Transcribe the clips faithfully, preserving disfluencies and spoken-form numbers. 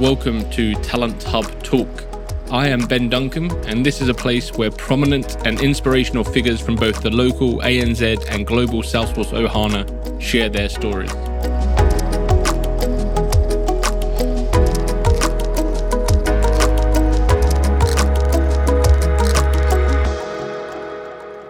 Welcome to Talent Hub Talk. I am Ben Duncombe, and this is a place where prominent and inspirational figures from both the local A N Z and global Salesforce Ohana share their stories.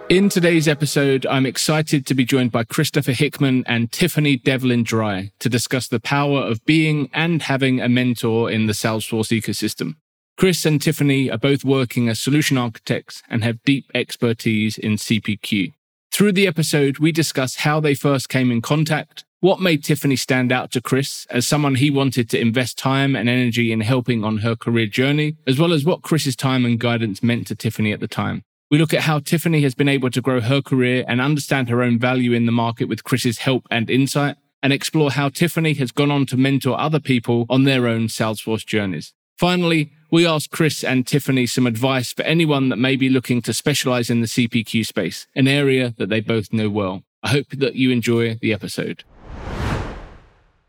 In today's episode, I'm excited to be joined by Christopher Hickman and Tiffany Devlin-Dry to discuss the power of being and having a mentor in the Salesforce ecosystem. Chris and Tiffany are both working as solution architects and have deep expertise in C P Q. Through the episode, we discuss how they first came in contact, what made Tiffany stand out to Chris as someone he wanted to invest time and energy in helping on her career journey, as well as what Chris's time and guidance meant to Tiffany at the time. We look at how Tiffany has been able to grow her career and understand her own value in the market with Chris's help and insight, and explore how Tiffany has gone on to mentor other people on their own Salesforce journeys. Finally, we ask Chris and Tiffany some advice for anyone that may be looking to specialize in the C P Q space, an area that they both know well. I hope that you enjoy the episode.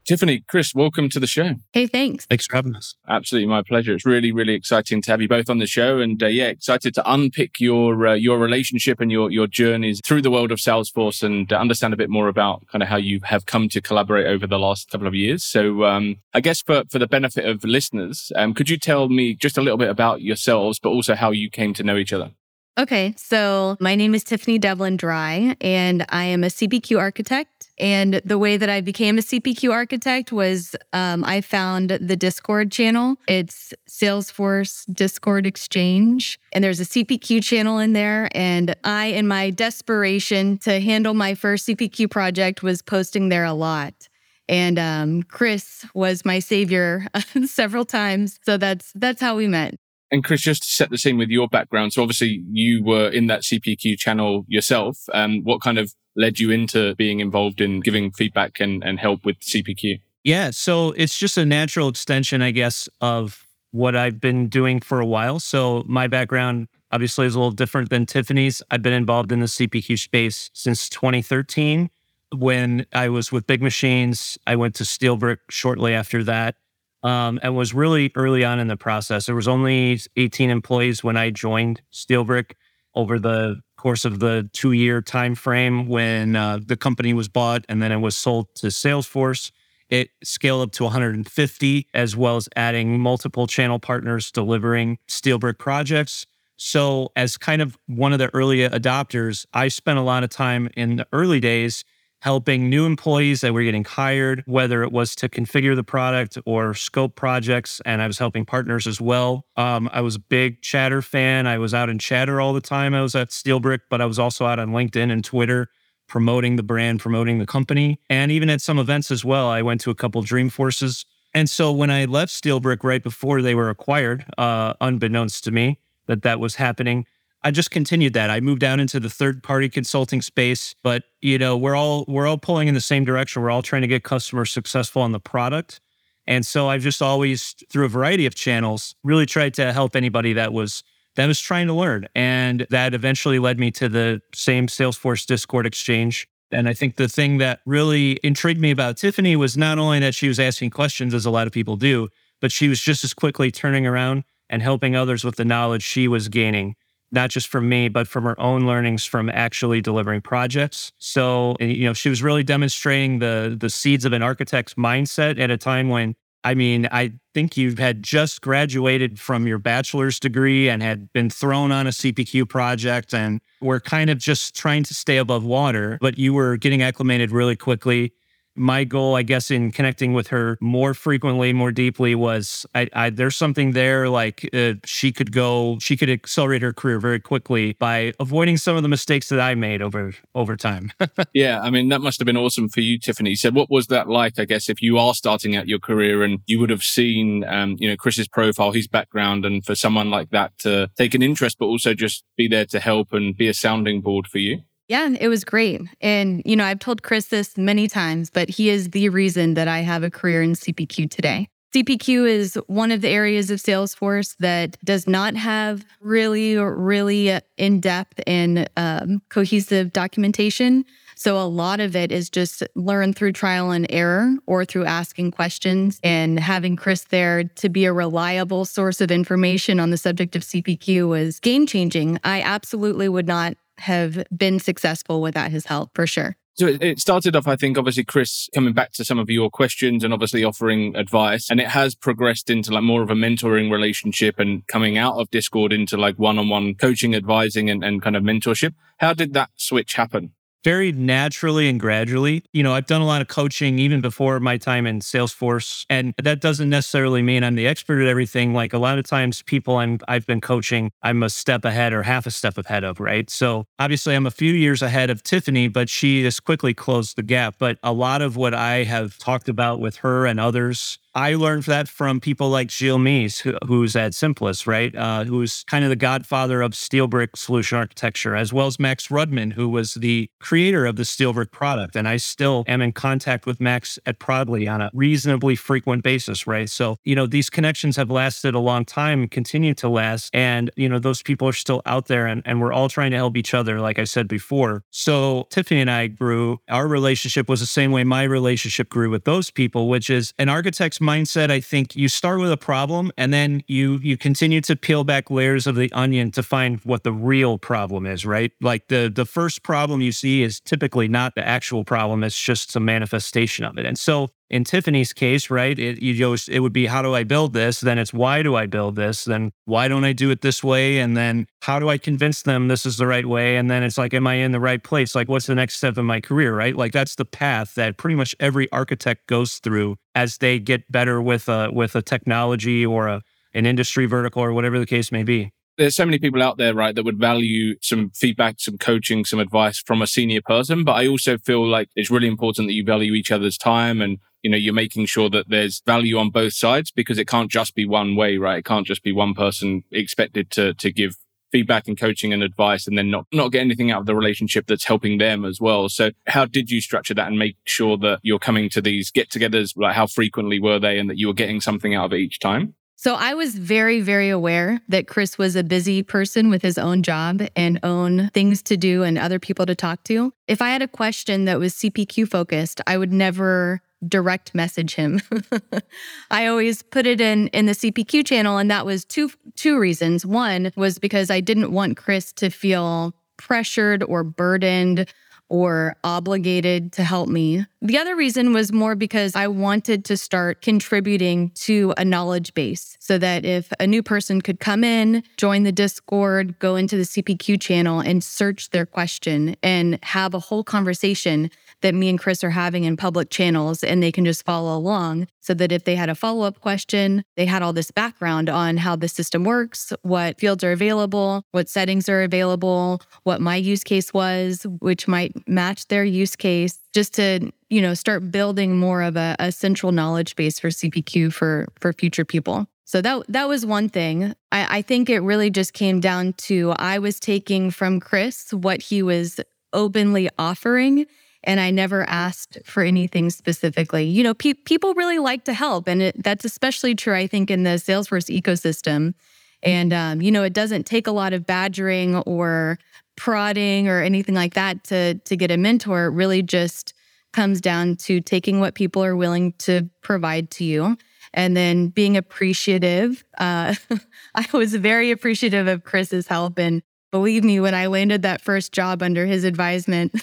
Tiffany, Chris, welcome to the show. Hey, thanks. Thanks for having us. Absolutely, my pleasure. It's really, really exciting to have you both on the show, and uh, yeah, excited to unpick your uh, your relationship and your your journeys through the world of Salesforce and uh, understand a bit more about kind of how you have come to collaborate over the last couple of years. So, um, I guess for for the benefit of listeners, um, could you tell me just a little bit about yourselves, but also how you came to know each other? Okay, so my name is Tiffany Devlin-Dry, and I am a C P Q architect. And the way that I became a C P Q architect was um, I found the Discord channel. It's Salesforce Discord Exchange. And there's a C P Q channel in there. And I, in my desperation to handle my first C P Q project, was posting there a lot. And um, Chris was my savior several times. So that's that's how we met. And Chris, just to set the scene with your background, so obviously you were in that C P Q channel yourself. Um, what kind of led you into being involved in giving feedback and, and help with C P Q? Yeah, so it's just a natural extension, I guess, of what I've been doing for a while. So my background obviously is a little different than Tiffany's. I've been involved in the C P Q space since twenty thirteen. When I was with Big Machines, I went to Steelbrick shortly after that, um, and was really early on in the process. There was only eighteen employees when I joined Steelbrick over the course of the two-year time frame when uh, the company was bought and then it was sold to Salesforce. It scaled up to one hundred fifty, as well as adding multiple channel partners delivering Steelbrick projects. So as kind of one of the early adopters, I spent a lot of time in the early days helping new employees that were getting hired, whether it was to configure the product or scope projects, and I was helping partners as well. Um, I was a big Chatter fan. I was out in Chatter all the time. I was at Steelbrick, but I was also out on LinkedIn and Twitter promoting the brand, promoting the company, and even at some events as well. I went to a couple Dreamforces. And so when I left Steelbrick right before they were acquired, uh, unbeknownst to me that that was happening, I just continued that. I moved down into the third-party consulting space, but you know, we're all we're all pulling in the same direction. We're all trying to get customers successful on the product. And so I've just always, through a variety of channels, really tried to help anybody that was that was trying to learn. And that eventually led me to the same Salesforce Discord Exchange. And I think the thing that really intrigued me about Tiffany was not only that she was asking questions, as a lot of people do, but she was just as quickly turning around and helping others with the knowledge she was gaining, not just from me, but from her own learnings from actually delivering projects. So, you know, she was really demonstrating the the seeds of an architect's mindset at a time when, I mean, I think you had just graduated from your bachelor's degree and had been thrown on a C P Q project and were kind of just trying to stay above water, but you were getting acclimated really quickly. My goal, I guess, in connecting with her more frequently, more deeply, was I, I, there's something there. Like uh, she could go, she could accelerate her career very quickly by avoiding some of the mistakes that I made over over time. Yeah, I mean, that must have been awesome for you, Tiffany. So, what was that like? I guess if you are starting out your career and you would have seen, um, you know, Chris's profile, his background, and for someone like that to take an interest, but also just be there to help and be a sounding board for you. Yeah, it was great. And, you know, I've told Chris this many times, but he is the reason that I have a career in C P Q today. C P Q is one of the areas of Salesforce that does not have really, really in-depth and um, cohesive documentation. So a lot of it is just learn through trial and error or through asking questions, and having Chris there to be a reliable source of information on the subject of C P Q was game-changing. I absolutely would not have been successful without his help, for sure. So it started off, I think, obviously, Chris coming back to some of your questions and obviously offering advice. And it has progressed into like more of a mentoring relationship and coming out of Discord into like one-on-one coaching, advising, and, and kind of mentorship. How did that switch happen? Very naturally and gradually. You know, I've done a lot of coaching even before my time in Salesforce. And that doesn't necessarily mean I'm the expert at everything. Like a lot of times people I'm, I've been coaching, I'm a step ahead or half a step ahead of, right? So obviously I'm a few years ahead of Tiffany, but she has quickly closed the gap. But a lot of what I have talked about with her and others, I learned that from people like Gilles Mies, who, who's at Simplus, right? Uh, who's kind of the godfather of Steelbrick solution architecture, as well as Max Rudman, who was the creator of the Steelbrick product. And I still am in contact with Max at Prodly on a reasonably frequent basis, right? So, you know, these connections have lasted a long time, continue to last. And, you know, those people are still out there, and, and we're all trying to help each other, like I said before. So Tiffany and I grew. Our relationship was the same way my relationship grew with those people, which is an architect's mindset. I think you start with a problem, and then you you continue to peel back layers of the onion to find what the real problem is, right? Like the the first problem you see is typically not the actual problem. It's just some manifestation of it. And so in Tiffany's case, right, it, you just, it would be, how do I build this? Then it's, why do I build this? Then why don't I do it this way? And then how do I convince them this is the right way? And then it's like, am I in the right place? Like, what's the next step in my career, right? Like, that's the path that pretty much every architect goes through as they get better with a, with a technology or a, an industry vertical or whatever the case may be. There's so many people out there, right, that would value some feedback, some coaching, some advice from a senior person. But I also feel like it's really important that you value each other's time, and you know, you're making sure that there's value on both sides, because it can't just be one way, right? It can't just be one person expected to to give feedback and coaching and advice and then not, not get anything out of the relationship that's helping them as well. So how did you structure that and make sure that you're coming to these get-togethers? Like, how frequently were they, and that you were getting something out of it each time? So I was very, very aware that Chris was a busy person with his own job and own things to do and other people to talk to. If I had a question that was C P Q focused, I would never direct message him. I always put it in in the C P Q channel, and that was two two reasons. One was because I didn't want Chris to feel pressured or burdened or obligated to help me. The other reason was more because I wanted to start contributing to a knowledge base, so that if a new person could come in, join the Discord, go into the C P Q channel and search their question and have a whole conversation that me and Chris are having in public channels, and they can just follow along, so that if they had a follow-up question, they had all this background on how the system works, what fields are available, what settings are available, what my use case was, which might match their use case, just to, you know, start building more of a, a central knowledge base for C P Q for, for future people. So that that was one thing. I, I think it really just came down to, I was taking from Chris what he was openly offering, and I never asked for anything specifically. You know, pe- people really like to help, and it, that's especially true, I think, in the Salesforce ecosystem. And, um, you know, it doesn't take a lot of badgering or prodding or anything like that to, to get a mentor. It really just comes down to taking what people are willing to provide to you, and then being appreciative. Uh, I was very appreciative of Chris's help, and believe me, when I landed that first job under his advisement,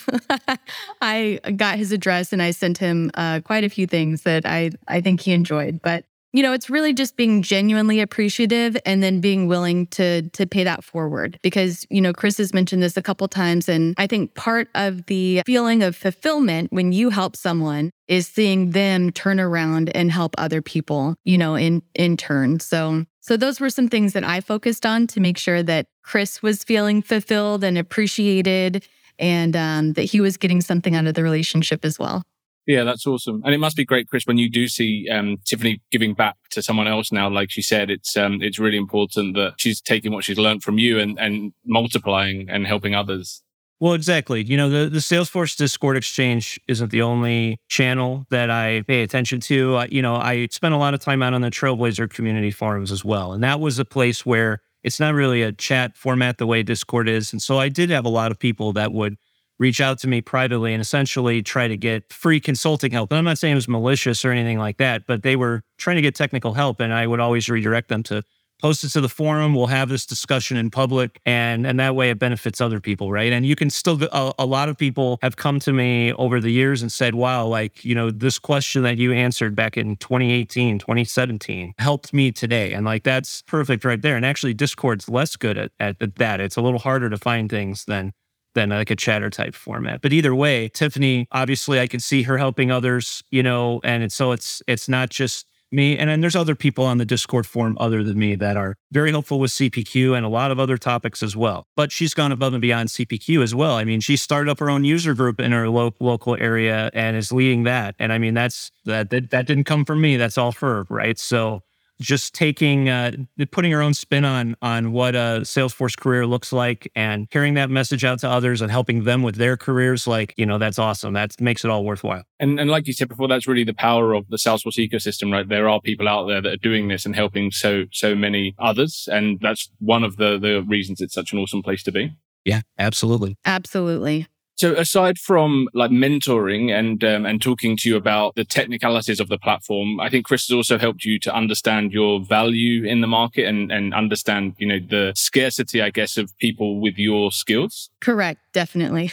I got his address and I sent him uh, quite a few things that I, I think he enjoyed. But, you know, it's really just being genuinely appreciative and then being willing to to pay that forward. Because, you know, Chris has mentioned this a couple times, and I think part of the feeling of fulfillment when you help someone is seeing them turn around and help other people, you know, in, in turn. So... So those were some things that I focused on to make sure that Chris was feeling fulfilled and appreciated, and um, that he was getting something out of the relationship as well. Yeah, that's awesome. And it must be great, Chris, when you do see um, Tiffany giving back to someone else now. Like she said, it's um, it's really important that she's taking what she's learned from you and, and multiplying and helping others. Well, exactly. You know, the, the Salesforce Discord Exchange isn't the only channel that I pay attention to. I, you know, I spent a lot of time out on the Trailblazer community forums as well. And that was a place where it's not really a chat format the way Discord is. And so I did have a lot of people that would reach out to me privately and essentially try to get free consulting help. And I'm not saying it was malicious or anything like that, but they were trying to get technical help, and I would always redirect them to post it to the forum. We'll have this discussion in public, and, and that way it benefits other people, right? And you can still, a, a lot of people have come to me over the years and said, wow, like, you know, this question that you answered back in twenty eighteen, twenty seventeen helped me today. And like, that's perfect right there. And actually Discord's less good at, at, at that. It's a little harder to find things than than like a chatter type format. But either way, Tiffany, obviously I can see her helping others, you know, and it's, so it's it's not just me. And then there's other people on the Discord forum other than me that are very helpful with C P Q and a lot of other topics as well. But she's gone above and beyond C P Q as well. I mean, she started up her own user group in her lo- local area and is leading that. And I mean, that's that, that that didn't come from me. That's all her, right? So just taking, uh, putting her own spin on on what a Salesforce career looks like and carrying that message out to others and helping them with their careers, like, you know, that's awesome. That makes it all worthwhile. And and like you said before, that's really the power of the Salesforce ecosystem, right? There are people out there that are doing this and helping so so many others. And that's one of the the reasons it's such an awesome place to be. Yeah, absolutely. Absolutely. So aside from like mentoring and um, and talking to you about the technicalities of the platform, I think Chris has also helped you to understand your value in the market and, and understand, you know, the scarcity, I guess, of people with your skills. Correct, definitely.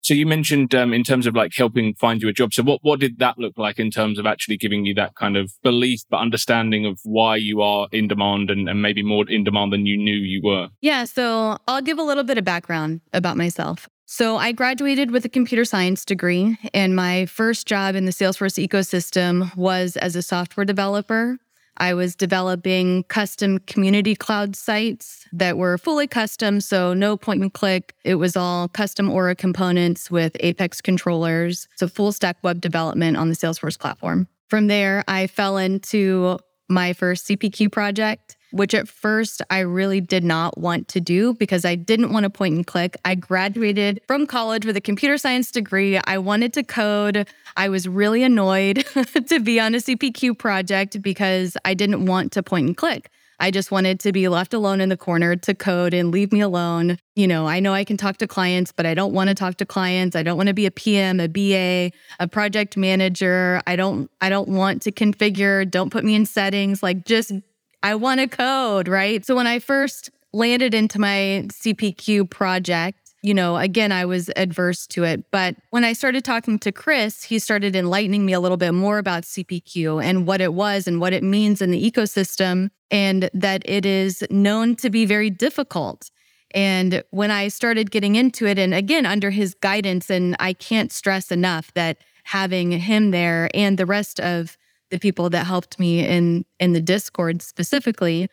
So you mentioned um, in terms of like helping find you a job. So what, what did that look like in terms of actually giving you that kind of belief, but understanding of why you are in demand and, and maybe more in demand than you knew you were? Yeah, so I'll give a little bit of background about myself. So I graduated with a computer science degree, and my first job in the Salesforce ecosystem was as a software developer. I was developing custom community cloud sites that were fully custom, so no point and click. It was all custom Aura components with Apex controllers, so full stack web development on the Salesforce platform. From there, I fell into my first C P Q project, which at first I really did not want to do because I didn't want to point and click. I graduated from college with a computer science degree. I wanted to code. I was really annoyed to be on a C P Q project because I didn't want to point and click. I just wanted to be left alone in the corner to code and leave me alone. You know, I know I can talk to clients, but I don't want to talk to clients. I don't want to be a P M, a B A, a project manager. I don't I don't want to configure. Don't put me in settings. Like, just I want to code, right? So when I first landed into my C P Q project, you know, again, I was adverse to it. But when I started talking to Chris, he started enlightening me a little bit more about C P Q and what it was and what it means in the ecosystem, and that it is known to be very difficult. And when I started getting into it, and again, under his guidance, and I can't stress enough that having him there and the rest of the people that helped me in, in the Discord specifically,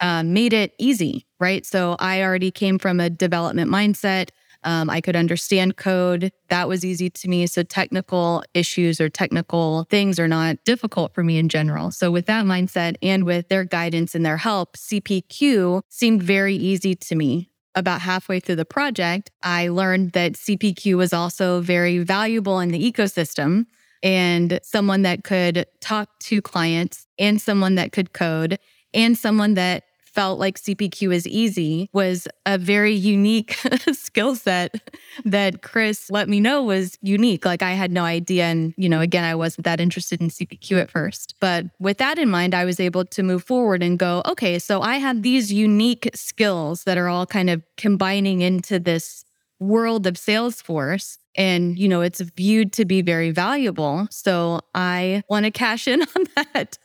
uh, made it easy, right? So I already came from a development mindset. Um, I could understand code. That was easy to me. So technical issues or technical things are not difficult for me in general. So with that mindset and with their guidance and their help, C P Q seemed very easy to me. About halfway through the project, I learned that C P Q was also very valuable in the ecosystem, and someone that could talk to clients, and someone that could code, and someone that felt like C P Q is easy was a very unique skill set that Chris let me know was unique. Like, I had no idea. And, you know, again, I wasn't that interested in C P Q at first. But with that in mind, I was able to move forward and go, okay, so I have these unique skills that are all kind of combining into this world of Salesforce. And, you know, it's viewed to be very valuable. So I want to cash in on that.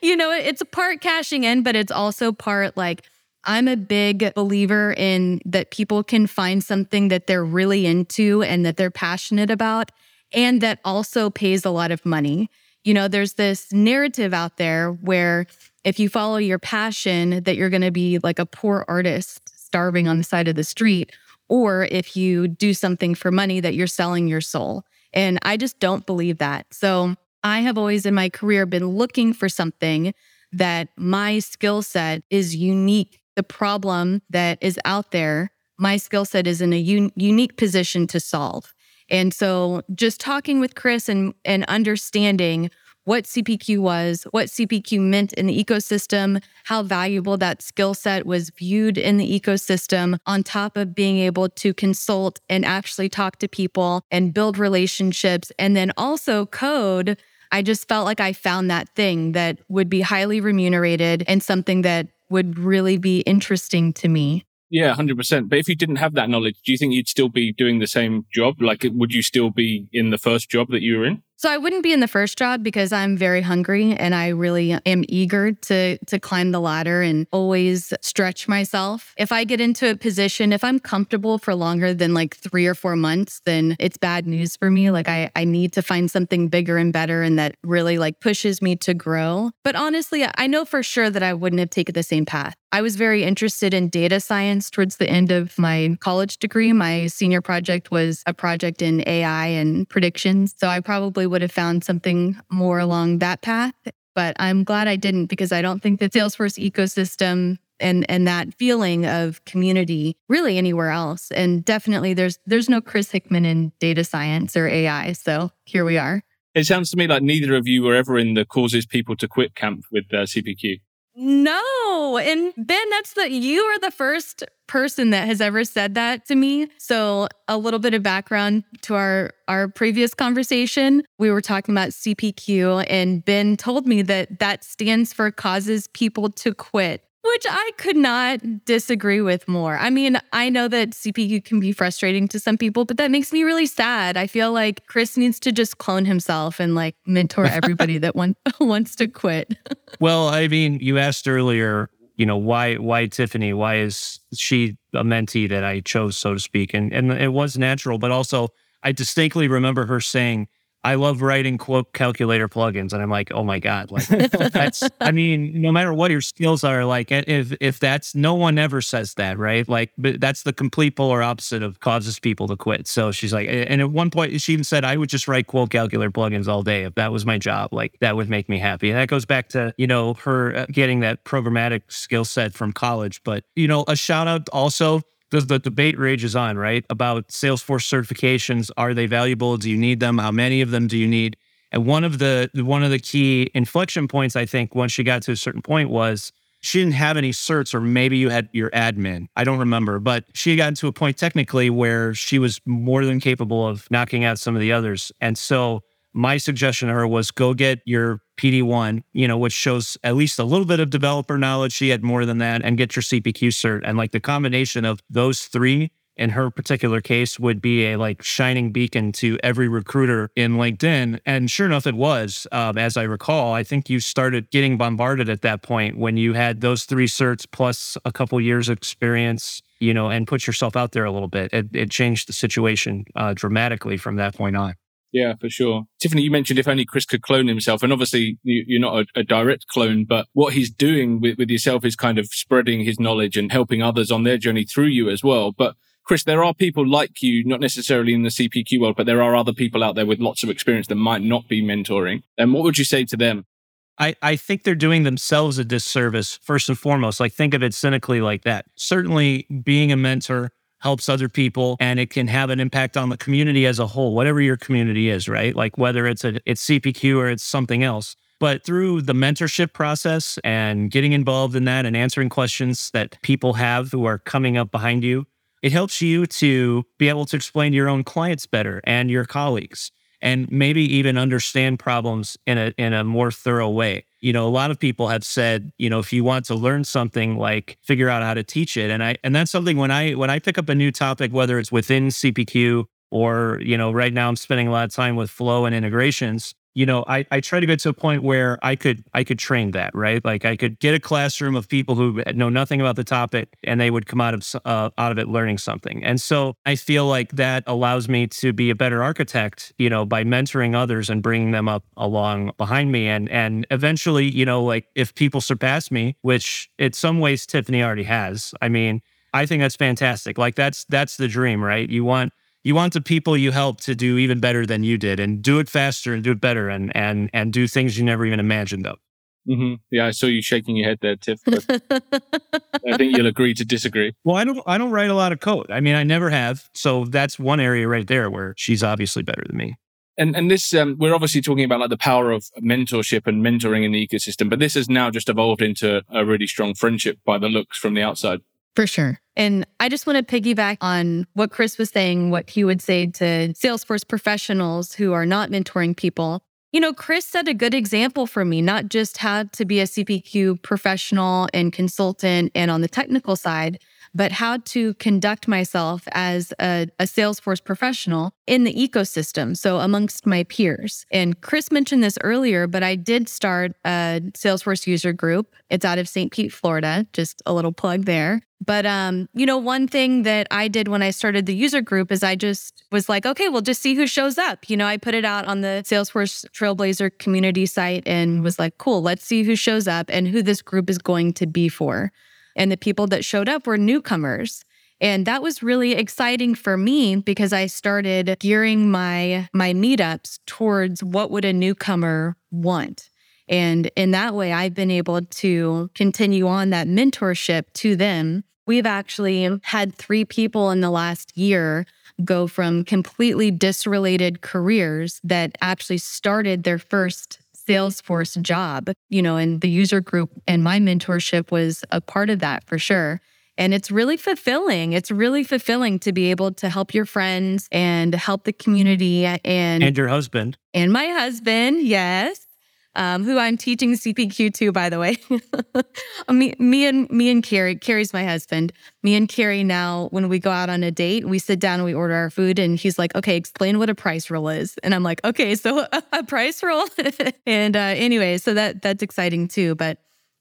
You know, it's part cashing in, but it's also part like, I'm a big believer in that people can find something that they're really into and that they're passionate about, and that also pays a lot of money. You know, there's this narrative out there where if you follow your passion, that you're going to be like a poor artist starving on the side of the street, or if you do something for money, that you're selling your soul. And I just don't believe that. So I have always in my career been looking for something that my skill set is unique. The problem that is out there, my skill set is in a un- unique position to solve. And so just talking with Chris and, and understanding what C P Q was, what C P Q meant in the ecosystem, how valuable that skill set was viewed in the ecosystem, on top of being able to consult and actually talk to people and build relationships, and then also code. I just felt like I found that thing that would be highly remunerated and something that would really be interesting to me. Yeah, one hundred percent. But if you didn't have that knowledge, do you think you'd still be doing the same job? Like, would you still be in the first job that you were in? So I wouldn't be in the first job because I'm very hungry and I really am eager to to climb the ladder and always stretch myself. If I get into a position, if I'm comfortable for longer than like three or four months, then it's bad news for me. Like I, I need to find something bigger and better and that really like pushes me to grow. But honestly, I know for sure that I wouldn't have taken the same path. I was very interested in data science towards the end of my college degree. My senior project was a project in A I and predictions. So I probably would have found something more along that path. But I'm glad I didn't, because I don't think the Salesforce ecosystem and and that feeling of community really anywhere else. And definitely there's there's no Chris Hickman in data science or A I. So here we are. It sounds to me like neither of you were ever in the causes people to quit camp with uh, C P Q. No. And Ben, that's the, you are the first person that has ever said that to me. So a little bit of background to our, our previous conversation. We were talking about C P Q and Ben told me that that stands for causes people to quit, which I could not disagree with more. I mean, I know that C P Q can be frustrating to some people, but that makes me really sad. I feel like Chris needs to just clone himself and like mentor everybody that want, wants to quit. Well, I mean, you asked earlier, you know, why why Tiffany? Why is she a mentee that I chose, so to speak? And and it was natural, but also I distinctly remember her saying, I love writing quote calculator plugins, and I'm like, oh my god! Like, that's, I mean, no matter what your skills are, like, if if that's, no one ever says that, right? Like, but that's the complete polar opposite of causes people to quit. So she's like, and at one point she even said, I would just write quote calculator plugins all day if that was my job. Like, that would make me happy. And that goes back to, you know, her getting that programmatic skill set from college. But, you know, a shout out also. The debate rages on, right? About Salesforce certifications. Are they valuable? Do you need them? How many of them do you need? And one of the one of the key inflection points, I think, once she got to a certain point was she didn't have any certs, or maybe you had your admin. I don't remember. But she got to a point technically where she was more than capable of knocking out some of the others. And so my suggestion to her was go get your P D one, you know, which shows at least a little bit of developer knowledge. She had more than that, and get your C P Q cert. And like the combination of those three in her particular case would be a like shining beacon to every recruiter in LinkedIn. And sure enough, it was, um, as I recall, I think you started getting bombarded at that point when you had those three certs plus a couple years experience, you know, and put yourself out there a little bit. It, it changed the situation uh, dramatically from that point on. Yeah, for sure. Tiffany, you mentioned if only Chris could clone himself, and obviously you, you're not a, a direct clone, but what he's doing with, with yourself is kind of spreading his knowledge and helping others on their journey through you as well. But Chris, there are people like you, not necessarily in the C P Q world, but there are other people out there with lots of experience that might not be mentoring. And what would you say to them? I, I think they're doing themselves a disservice, first and foremost. Like, think of it cynically like that. Certainly being a mentor helps other people, and it can have an impact on the community as a whole, whatever your community is, right? Like whether it's a it's C P Q or it's something else. But through the mentorship process and getting involved in that and answering questions that people have who are coming up behind you, it helps you to be able to explain to your own clients better and your colleagues, and maybe even understand problems in a in a more thorough way. You know, a lot of people have said, you know, if you want to learn something, like figure out how to teach it. And I and that's something when I when I pick up a new topic, whether it's within C P Q or, you know, right now I'm spending a lot of time with flow and integrations, you know, I, I try to get to a point where I could I could train that, right? Like I could get a classroom of people who know nothing about the topic, and they would come out of uh, out of it learning something. And so I feel like that allows me to be a better architect, you know, by mentoring others and bringing them up along behind me. And and eventually, you know, like if people surpass me, which in some ways Tiffany already has, I mean, I think that's fantastic. Like that's that's the dream, right? You want. You want the people you help to do even better than you did, and do it faster and do it better and and and do things you never even imagined of. Mm-hmm. Yeah, I saw you shaking your head there, Tiff. I think you'll agree to disagree. Well, I don't I don't write a lot of code. I mean, I never have. So that's one area right there where she's obviously better than me. And and this, um, we're obviously talking about like the power of mentorship and mentoring in the ecosystem, but this has now just evolved into a really strong friendship by the looks from the outside. For sure. And I just want to piggyback on what Chris was saying, what he would say to Salesforce professionals who are not mentoring people. You know, Chris set a good example for me, not just how to be a C P Q professional and consultant and on the technical side, but how to conduct myself as a, a Salesforce professional in the ecosystem, so amongst my peers. And Chris mentioned this earlier, but I did start a Salesforce user group. It's out of Saint Pete, Florida, just a little plug there. But, um, you know, one thing that I did when I started the user group is I just was like, okay, we'll just see who shows up. You know, I put it out on the Salesforce Trailblazer community site and was like, cool, let's see who shows up and who this group is going to be for. And the people that showed up were newcomers. And that was really exciting for me because I started gearing my my meetups towards what would a newcomer want. And in that way, I've been able to continue on that mentorship to them. We've actually had three people in the last year go from completely disrelated careers that actually started their first Salesforce job, you know, and the user group and my mentorship was a part of that for sure. And it's really fulfilling. It's really fulfilling to be able to help your friends and help the community and... And your husband. And my husband, yes. Um, who I'm teaching C P Q to, by the way. me, me and me and Carrie, Carrie's my husband. Me and Carrie now, when we go out on a date, we sit down and we order our food, and he's like, "Okay, explain what a price roll is." And I'm like, "Okay, so a, a price roll." and uh, anyway, so that that's exciting too. But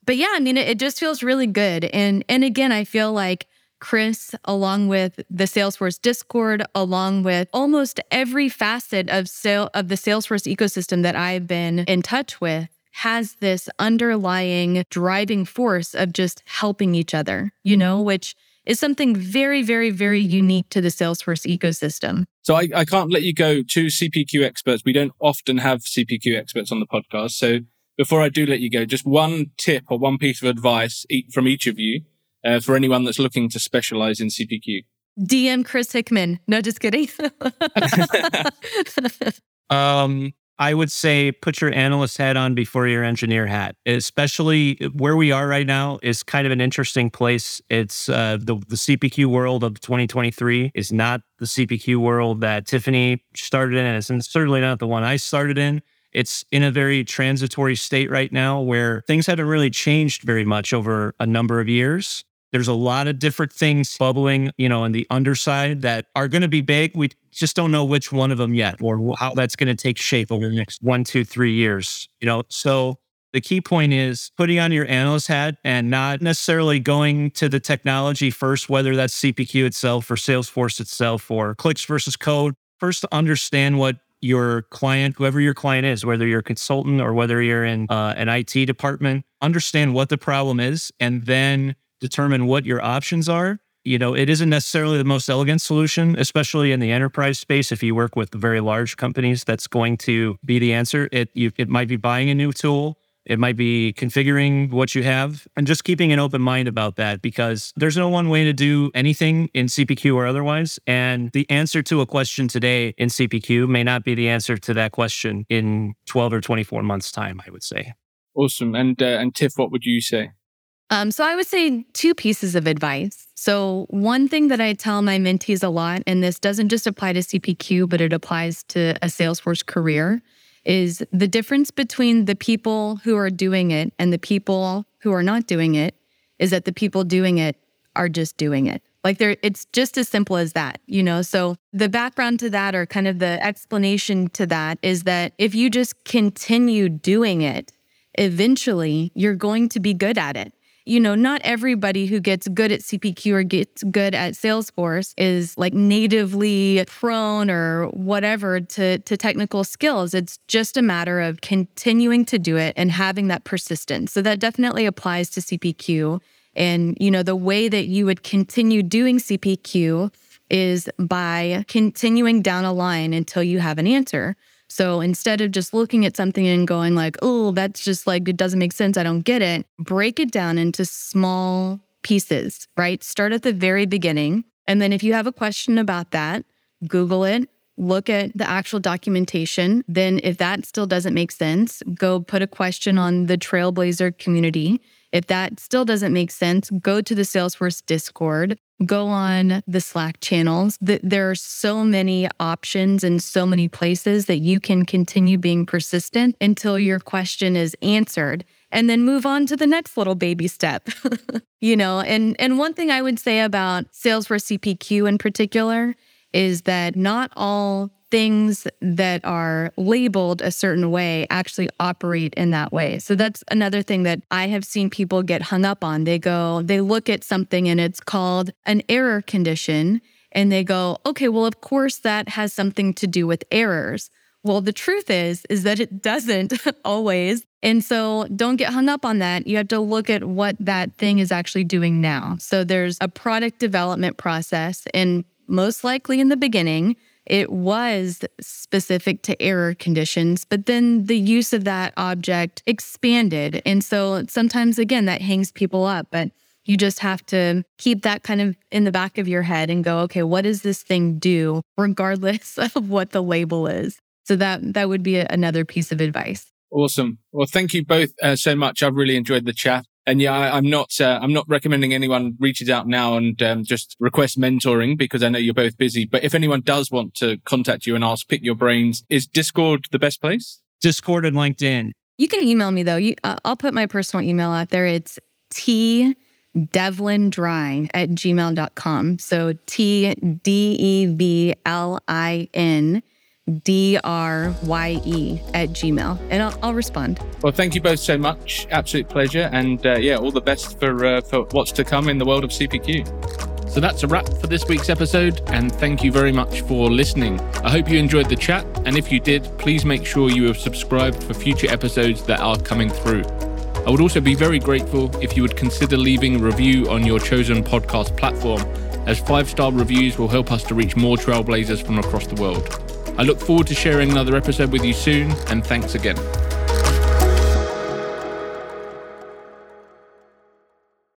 but yeah, I mean, it, it just feels really good. And and again, I feel like Chris, along with the Salesforce Discord, along with almost every facet of sale of the Salesforce ecosystem that I've been in touch with, has this underlying driving force of just helping each other, you know, which is something very, very, very unique to the Salesforce ecosystem. So I, I can't let you go to C P Q experts. We don't often have C P Q experts on the podcast. So before I do let you go, just one tip or one piece of advice from each of you. Uh, for anyone that's looking to specialize in C P Q? D M Chris Hickman. No, just kidding. um, I would say put your analyst hat on before your engineer hat, especially where we are right now is kind of an interesting place. It's uh, the, the C P Q world of twenty twenty-three is not the C P Q world that Tiffany started in, and it's certainly not the one I started in. It's in a very transitory state right now where things haven't really changed very much over a number of years. There's a lot of different things bubbling, you know, on the underside that are going to be big. We just don't know which one of them yet or how that's going to take shape over the next one, two, three years, you know. So the key point is putting on your analyst hat and not necessarily going to the technology first, whether that's C P Q itself or Salesforce itself or clicks versus code. First, understand what your client, whoever your client is, whether you're a consultant or whether you're in uh, an I T department, understand what the problem is and then determine what your options are. You know, it isn't necessarily the most elegant solution, especially in the enterprise space. If you work with very large companies, that's going to be the answer. It you, it might be buying a new tool. It might be configuring what you have and just keeping an open mind about that because there's no one way to do anything in C P Q or otherwise. And the answer to a question today in C P Q may not be the answer to that question in twelve or twenty-four months' time, I would say. Awesome. And, uh, and Tiff, what would you say? Um, so I would say two pieces of advice. So one thing that I tell my mentees a lot, and this doesn't just apply to C P Q, but it applies to a Salesforce career, is the difference between the people who are doing it and the people who are not doing it is that the people doing it are just doing it. Like they're, it's just as simple as that, you know? So the background to that or kind of the explanation to that is that if you just continue doing it, eventually you're going to be good at it. You know, not everybody who gets good at C P Q or gets good at Salesforce is like natively prone or whatever to, to technical skills. It's just a matter of continuing to do it and having that persistence. So that definitely applies to C P Q. And, you know, the way that you would continue doing C P Q is by continuing down a line until you have an answer. So instead of just looking at something and going like, oh, that's just like, it doesn't make sense, I don't get it, break it down into small pieces, right? Start at the very beginning. And then if you have a question about that, Google it, look at the actual documentation. Then if that still doesn't make sense, go put a question on the Trailblazer community. If that still doesn't make sense, go to the Salesforce Discord, go on the Slack channels. There are so many options and so many places that you can continue being persistent until your question is answered, and then move on to the next little baby step. You know, and, and one thing I would say about Salesforce C P Q in particular is that not all things that are labeled a certain way actually operate in that way. So that's another thing that I have seen people get hung up on. They go, they look at something and it's called an error condition, and they go, okay, well, of course that has something to do with errors. Well, the truth is, is that it doesn't always. And so don't get hung up on that. You have to look at what that thing is actually doing now. So there's a product development process, and most likely in the beginning, it was specific to error conditions, but then the use of that object expanded. And so sometimes, again, that hangs people up, but you just have to keep that kind of in the back of your head and go, okay, what does this thing do, regardless of what the label is? So that that would be another piece of advice. Awesome. Well, thank you both uh, so much. I've really enjoyed the chat. And yeah, I, I'm not uh, I'm not recommending anyone reaches out now and um, just request mentoring, because I know you're both busy. But if anyone does want to contact you and ask, pick your brains, is Discord the best place? Discord and LinkedIn. You can email me, though. You, uh, I'll put my personal email out there. It's tdevlin dry at gmail dot com. So T D E V L I N D R Y E at Gmail. And I'll, I'll respond. Well, thank you both so much. Absolute pleasure. And uh, yeah, all the best for uh, for what's to come in the world of C P Q. So that's a wrap for this week's episode. And thank you very much for listening. I hope you enjoyed the chat. And if you did, please make sure you have subscribed for future episodes that are coming through. I would also be very grateful if you would consider leaving a review on your chosen podcast platform, as five-star reviews will help us to reach more trailblazers from across the world. I look forward to sharing another episode with you soon, and thanks again.